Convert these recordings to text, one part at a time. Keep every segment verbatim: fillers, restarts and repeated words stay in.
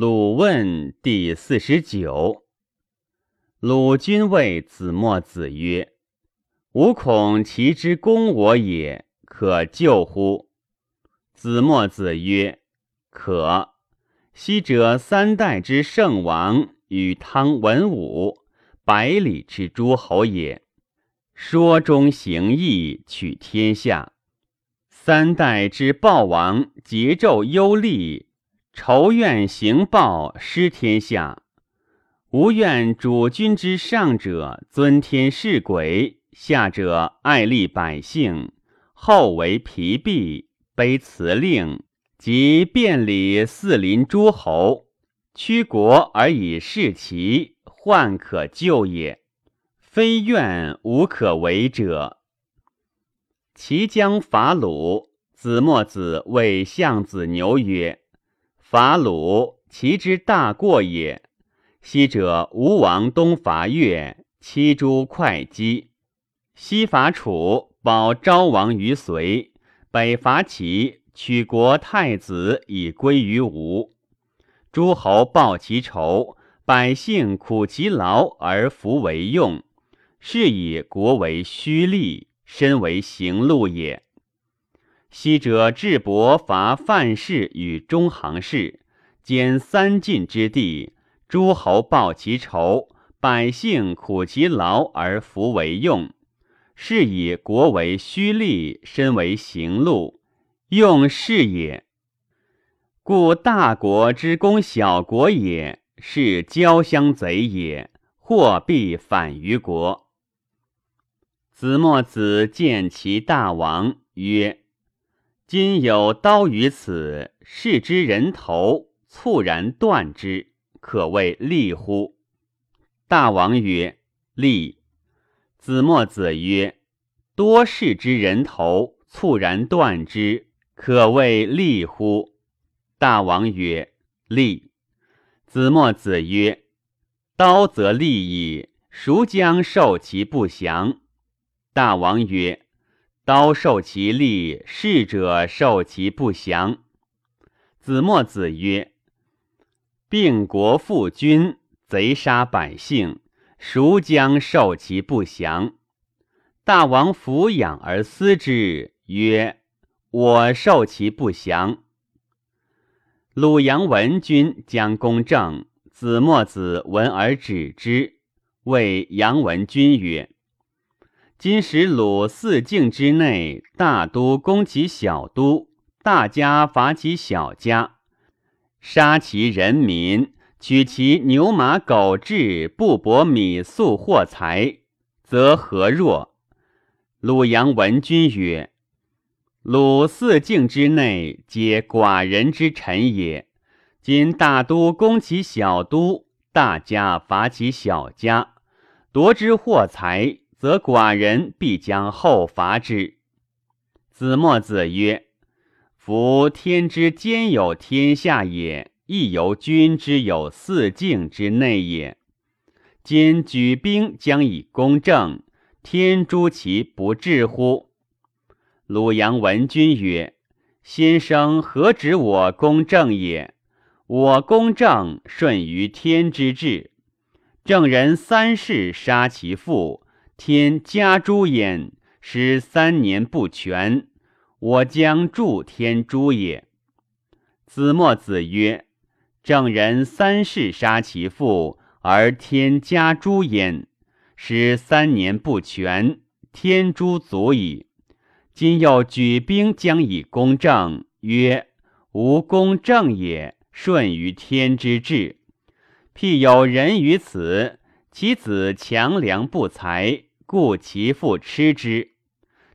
鲁问第四十九。鲁君谓子墨子曰：吾恐其之攻我也，可救乎？子墨子曰：可。昔者三代之圣王与汤文武，百里之诸侯也，说中行义，取天下。三代之暴王桀纣幽厉，仇怨行暴，失天下。吾愿主君之上者尊天事鬼，下者爱利百姓，后为疲弊，卑辞令，即遍礼四邻诸侯，屈国而以事其，患可救也，非愿无可为者。齐将伐鲁，子墨子谓相子牛曰：伐鲁，其之大过也。昔者吴王东伐越，欺诸会稽；西伐楚，保昭王于隋；北伐齐，取国太子以归于吴。诸侯报其仇，百姓苦其劳而弗为用，是以国为虚利，身为行路也。昔者智伯伐范氏与中行氏，兼三晋之地，诸侯报其仇，百姓苦其劳而弗为用，是以国为虚利，身为行路，用是也。故大国之攻小国也，是交相贼也，祸必反于国。子墨子见其大王，曰：今有刀于此，视之人头，猝然断之，可谓利乎？大王曰：利。子墨子曰：多视之人头，猝然断之，可谓利乎？大王曰：利。子墨子曰：刀则利矣，孰将受其不祥？大王曰：刀受其利，逝者受其不祥。子墨子曰：并国负君，贼杀百姓，孰将受其不祥？大王俯仰而思之，曰：我受其不祥。鲁阳文君将公正，子墨子闻而止之，谓阳文君曰：今时鲁四境之内，大都攻其小都，大家伐其小家，杀其人民，取其牛马狗彘，布帛米粟货财，则何若？鲁阳文君曰：鲁四境之内，皆寡人之臣也。今大都攻其小都，大家伐其小家，夺之货财，则寡人必将后伐之。子墨子曰：夫天之兼有天下也，亦由君之有四境之内也。今举兵将以公正，天诛其不至乎？鲁阳文君曰：先生何止我公正也？我公正，顺于天之治。正人三世杀其父，天加诛焉，使三年不全，我将助天诛也。子墨子曰：正人三世杀其父，而天加诛焉，使三年不全，天诛足矣。今又举兵将以公正，曰：吾公正也，顺于天之治。譬有人于此，其子强梁不才，故其父吃之，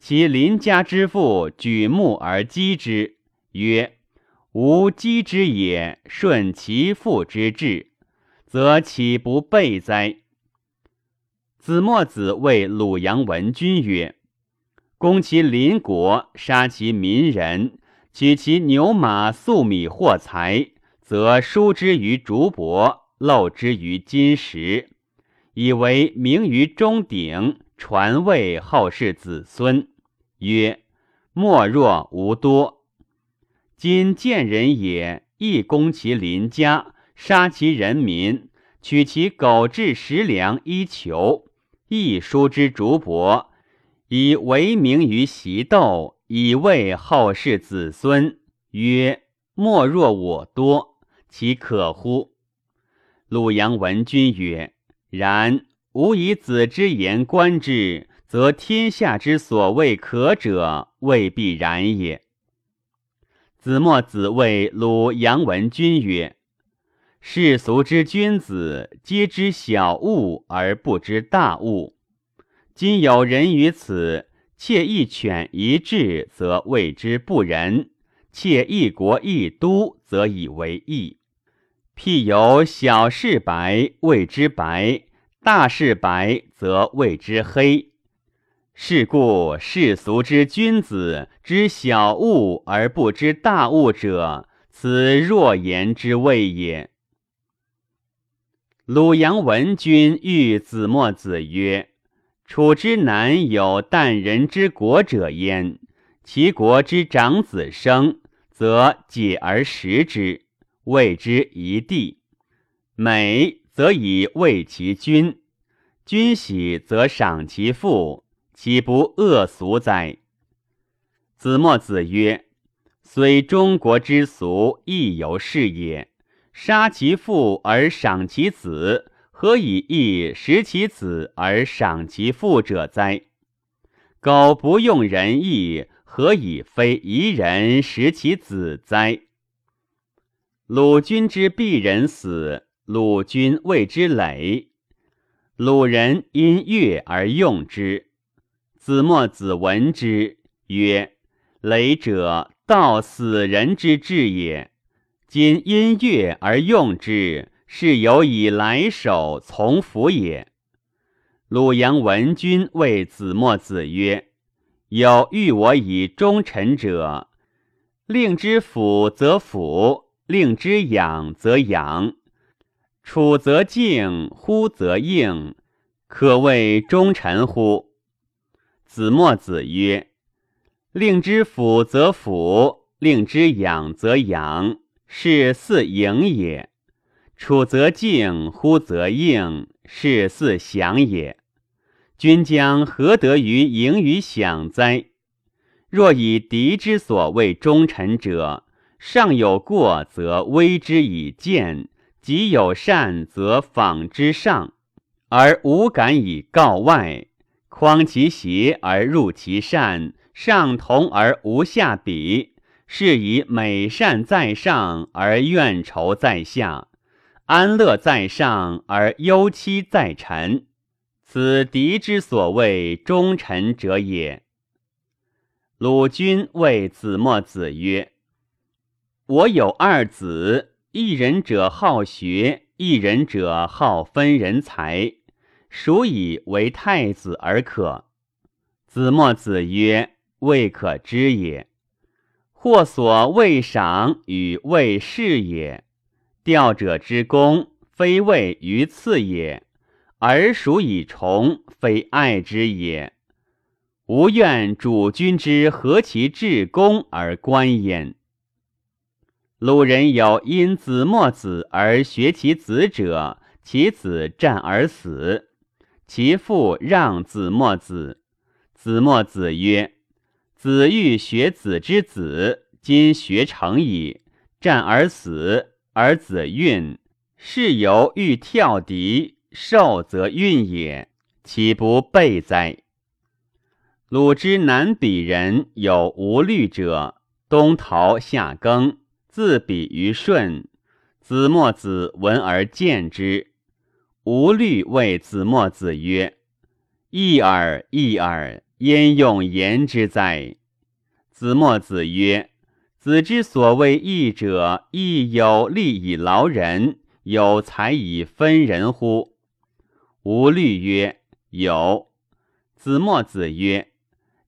其邻家之父举木而击之，曰：吾击之也，顺其父之志，则岂不备哉？子墨子谓鲁阳文君曰：攻其邻国，杀其民人，取其牛马粟米货财，则输之于竹帛，漏之于金石，以为名于中鼎，传位后世子孙。曰：莫若无多。今见人也，亦攻其邻家，杀其人民，取其狗彘食粮衣裘，亦疏之竹帛，以为名于习斗，以慰后世子孙。曰：莫若我多，其可乎？鲁阳闻君曰：然，吾以子之言观之，则天下之所谓可者，未必然也。子墨子谓鲁阳文君曰：世俗之君子，皆知小物而不知大物。今有人于此，窃一犬一雉，则谓之不仁；窃一国一都，则以为义。譬有小事白，谓之白；大事白，则谓之黑。是故世俗之君子，知小物而不知大物者，此若言之谓也。鲁阳文君欲子墨子曰：楚之南有旦人之国者焉，其国之长子生，则解而食之，谓之夷地；美则以慰其君，君喜则赏其父，岂不恶俗哉？子墨子曰：虽中国之俗，亦由是也。杀其父而赏其子，何以义食其子而赏其父者哉？苟不用仁义，何以非夷人食其子哉？鲁君之鄙人死，鲁君谓之累。鲁人因悦而用之。子墨子闻之曰：累者，道死人之至也，今因乐而用之，是由以来手从服也。鲁阳文君谓子墨子曰：有欲我以忠臣者，令之辅则辅，令之养则养，处则静，呼则应，可谓忠臣乎？子墨子曰：令之辅则辅，令之养则养，是似盈也；处则静，呼则应，是似响也。君将何得于盈与响哉？若以敌之所谓忠臣者，上有过则威之以谏，己有善则仿之上，而无敢以告外，匡其邪而入其善，上同而无下比，是以美善在上而怨仇在下，安乐在上而忧戚在臣，此敌之所谓忠臣者也。鲁君谓子墨子曰：我有二子，一人者好学，一人者好分人才，孰以为太子而可？子墨子曰：未可知也。或所谓赏与谓事也，钓者之功，非谓于次也，而孰以崇，非爱之也。吾愿主君之和其至公而观焉。鲁人有因子墨子而学其子者，其子战而死，其父让子墨子。子墨子曰：子欲学子之子，今学成矣，战而死，而子愠，是由欲跳敌，受则愠也，岂不备哉？鲁之南鄙人有无虑者，东逃下耕，自比于舜。子墨子闻而见之。无虑谓子墨子曰：义耳，义耳，焉用言之哉？子墨子曰：子之所谓义者，亦有力以劳人，有才以分人乎？无虑曰：有。子墨子曰：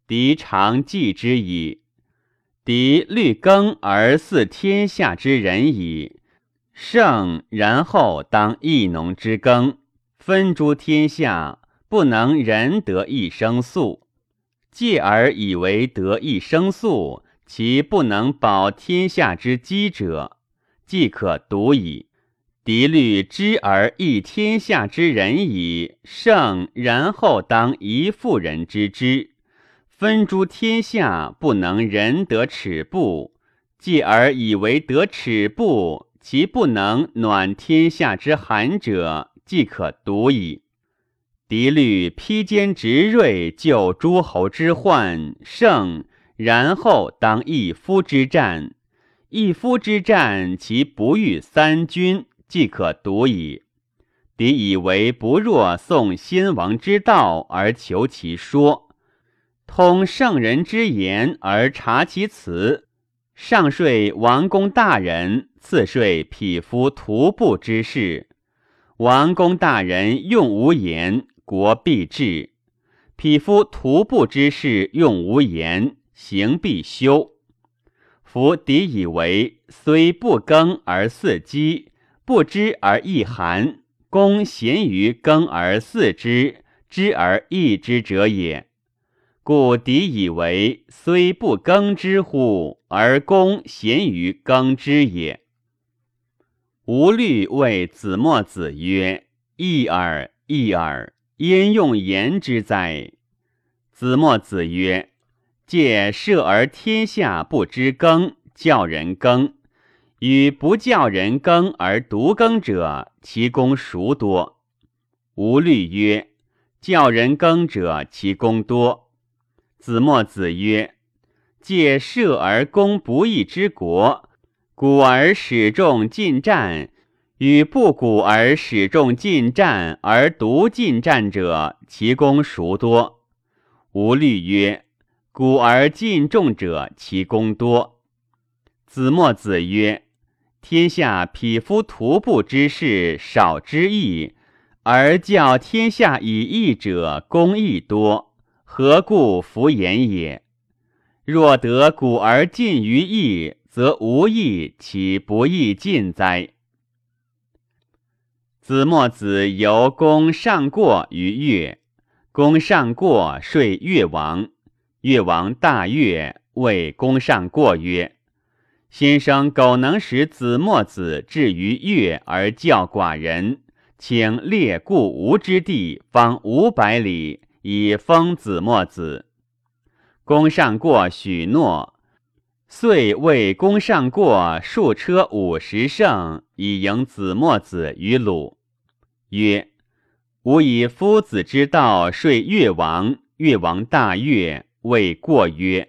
敌常计之矣，敌虑耕而似天下之人矣，胜然后当一农之耕，分诸天下，不能人得一生粟，借而以为得一生粟，其不能保天下之饥者，即可独矣。敌虑知而益天下之人矣，胜然后当一妇人之之，分诸天下，不能人得尺布，继而以为得尺布，其不能暖天下之寒者，即可独矣。敌虑披坚执锐，救诸侯之患，胜然后当一夫之战，一夫之战，其不御三军，即可独矣。敌以为不若宋先王之道而求其说，通圣人之言而察其辞，上税王公大人，次税匹夫徒步之事。王公大人用无言，国必治；匹夫徒步之事用无言，行必修。夫敌以为虽不耕而似饥，不知而易寒，攻咸于耕而似之，知而易之者也。故敌以为虽不耕之乎，而攻咸于耕之也。吴虑谓子墨子曰：“义耳，义耳，焉用言之哉？”子墨子曰：“借射而天下不知耕，教人耕。与不教人耕而独耕者，其功孰多？”吴虑曰：“教人耕者，其功多。”子墨子曰：“借射而攻不义之国，鼓而使众进战，与不鼓而使众进战而独进战者，其功孰多？”吴虑曰：“鼓而进众者，其功多。”子墨子曰：“天下匹夫徒步之事少之易，而教天下以义者，功亦多，何故弗言也？若得鼓而进于义，则无义，岂不亦进哉？”子墨子由公上过于越，公上过说越王，越王大悦，谓公上过曰：“先生苟能使子墨子至于越而教寡人，请列故吴之地方五百里，以封子墨子。”公上过许诺，遂为公上过数车五十乘，以迎子墨子于鲁。曰：“吾以夫子之道说越王。”越王大悦，谓过曰：“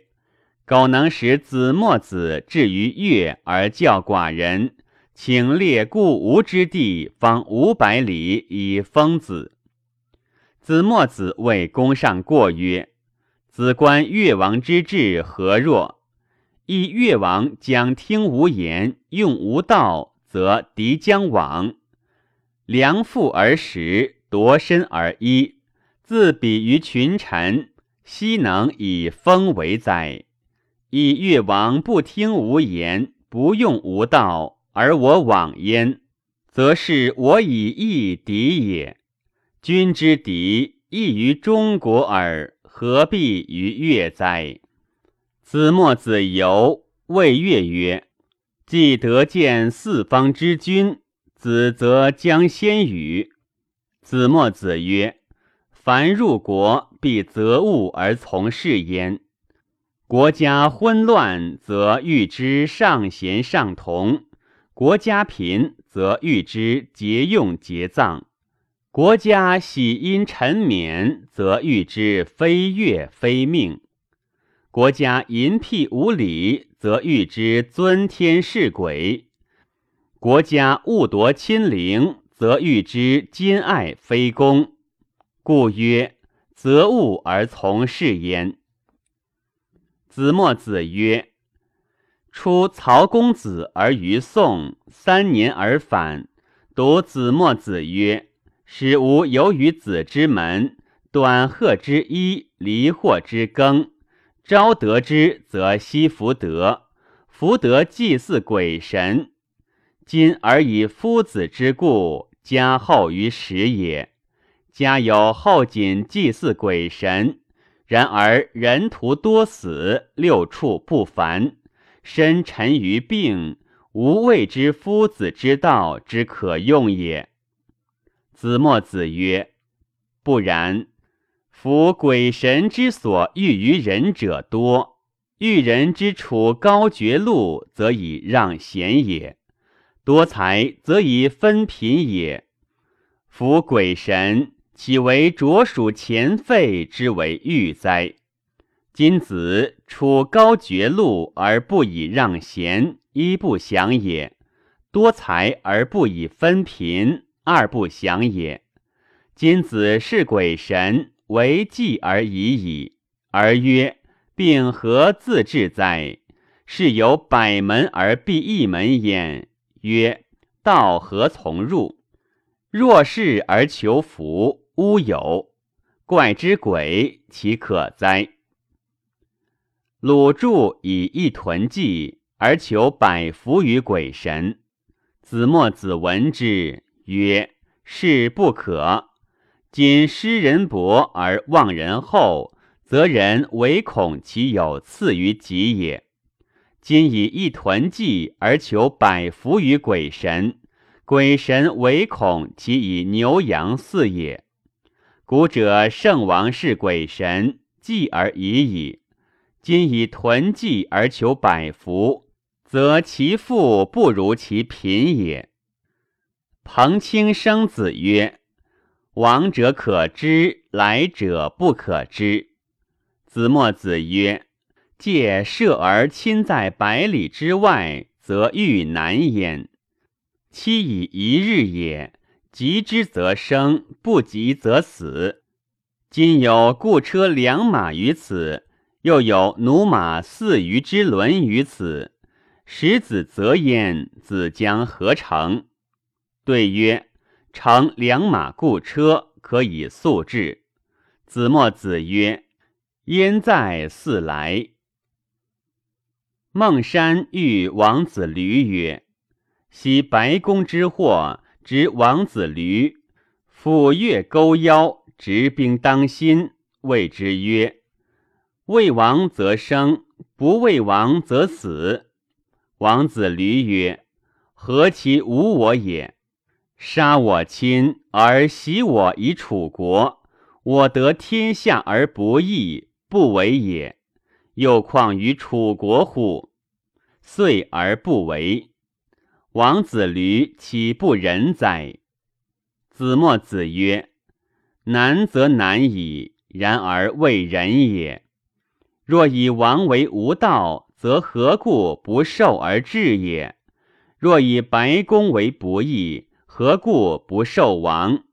苟能使子墨子至于越而教寡人，请列故吴之地方五百里，以封子。”子墨子谓公上过曰：“子观越王之志何若？一越王将听无言，用无道，则敌将往，良腹而食，夺身而衣，自比于群臣，奚能以封为哉？以越王不听无言，不用无道，而我往焉，则是我以义敌也。君之敌，亦于中国耳，何必于越哉？”子墨子游谓越曰：“既得见四方之君，子则将先与。”子墨子曰：“凡入国，必择物而从事焉。国家昏乱，则欲之尚贤尚同；国家贫，则欲之节用节葬；国家喜因沉湎，则欲之非乐非命；国家淫僻无礼，则欲之尊天是鬼；国家误夺亲陵，则欲之兼爱非公。故曰：择物而从事焉。”子墨子曰：“出曹公子而于宋，三年而返。读子墨子曰：‘使吾游于子之门，短褐之衣，离祸之耕。朝得之，则夕弗得，弗得祭祀鬼神。今而以夫子之故，加厚于时也。家有后锦祭祀鬼神，然而人徒多死，六畜不繁，身沉于病，吾谓之夫子之道之可用也。子墨子曰：不然，夫鬼神之所欲于人者多，欲人之处高爵禄，则以让贤也；多财，则以分贫也。夫鬼神，岂为着属前废之为欲哉？今子处高爵禄而不以让贤，一不祥也；多财而不以分贫，二不祥也。今子是鬼神，为计而已矣。而曰：并何自治哉？是有百门而闭一门焉。曰：道何从入？若是而求福，乌有！怪之鬼，其可哉？鲁柱以一屯计而求百福于鬼神。子墨子闻之曰：是不可。今失人薄而忘人厚，则人唯恐其有次于己也。今以一屯计而求百福于鬼神，鬼神唯恐其以牛羊饲也。古者圣王是鬼神，计而已矣。今以屯计而求百福，则其富不如其贫也。彭清生子曰：往者可知，来者不可知。子墨子曰：借射而亲在百里之外，则欲难焉。期以一日也，急之则生，不急则死。今有雇车良马于此，又有驽马四余之轮于此，使子择焉，子将何成？对曰：乘良马雇车，可以速至。子墨子曰：焉在似来？孟山遇王子闾曰：昔白公之祸，执王子闾，抚越勾腰，执兵当心，谓之曰：为王则生，不为王则死。王子闾曰：何其无我也！杀我亲而袭我以楚国，我得天下而不义，不为也。又况于楚国乎？遂而不为。王子闾岂不仁哉？子墨子曰：难则难矣，然而未仁也。若以王为无道，则何故不受而治也？若以白公为不义，何故不受王？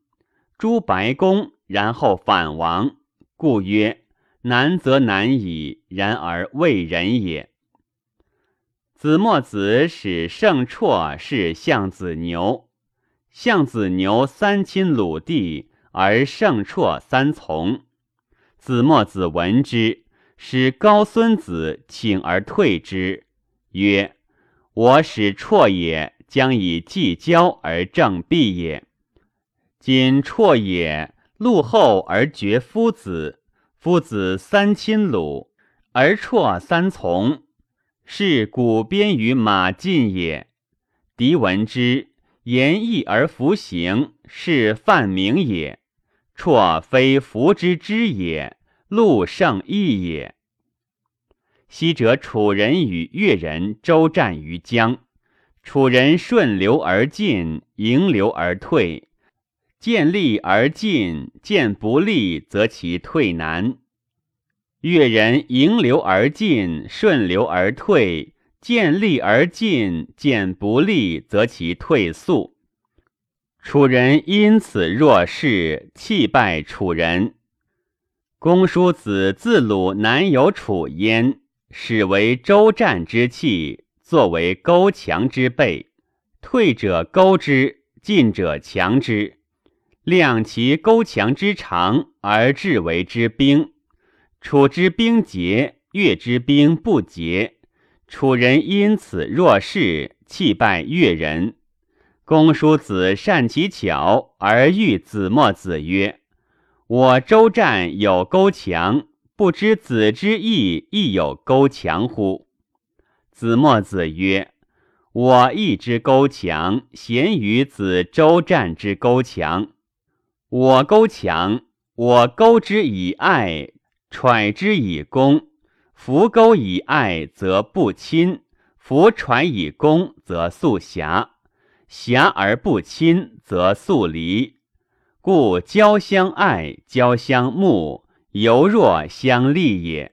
诛白公，然后反王。故曰：难则难矣，然而未仁也。子墨子使圣绰是项子牛，项子牛三亲鲁地，而圣绰三从。子墨子闻之，使高孙子请而退之，曰：我使绰也，将以计交而正璧也。今绰也路后而绝夫子，夫子三亲鲁，而绰三从，是鼓鞭于马进也。敌闻之，言义而弗行，是犯名也。绰非弗之知也，路胜义也。昔者楚人与越人周战于江，楚人顺流而进，迎流而退，见利而进，见不利则其退难。越人迎流而进，顺流而退，见利而进，见不利则其退速。楚人因此弱势，气败楚人。公叔子自鲁南有楚焉，始为周战之器，作为勾强之备。退者勾之，进者强之，量其勾强之长，而制为之兵。楚之兵竭，越之兵不竭，楚人因此弱势，气败越人。公叔子善其巧，而喻子墨子曰：我周战有勾强，不知子之意亦有勾强乎？子墨子曰：我意之沟强，咸于子周战之沟强。我沟强，我沟之以爱，揣之以攻。夫沟以爱则不亲，夫揣以攻则速狭，狭而不亲则速离。故交相爱，交相慕，犹若相利也。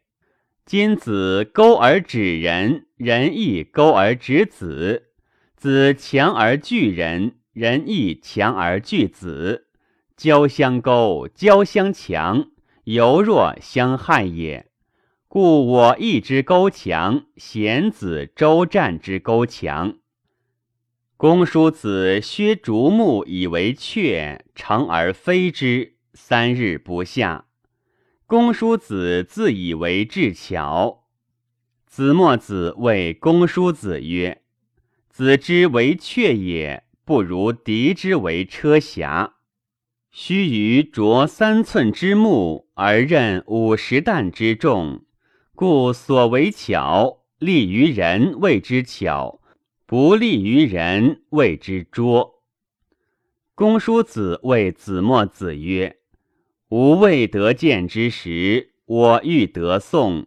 今子勾而指人，人亦勾而指子；子强而拒人，人亦强而拒子。交相勾，交相强，犹若相害也。故我意之勾强，咸子周战之勾强。公叔子薛竹木以为阙，乘而飞之，三日不下。公叔子自以为智巧。子墨子谓公叔子曰：“子之为阙也，不如敌之为车匣。须臾啄三寸之木，而任五十担之重。故所为巧，利于人谓之巧，不利于人谓之拙。”公叔子谓子墨子曰：“吾未得见之时，我欲得宋；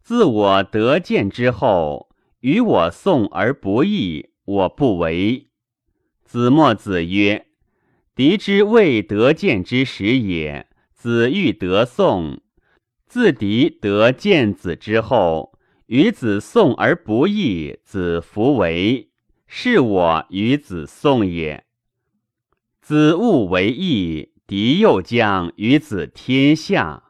自我得见之后，与我宋而不义，我不为。”子墨子曰：“敌之未得见之时也，子欲得宋；自敌得见子之后，与子宋而不义，子弗为，是我与子宋也。子勿为义，敌又将与子天下。”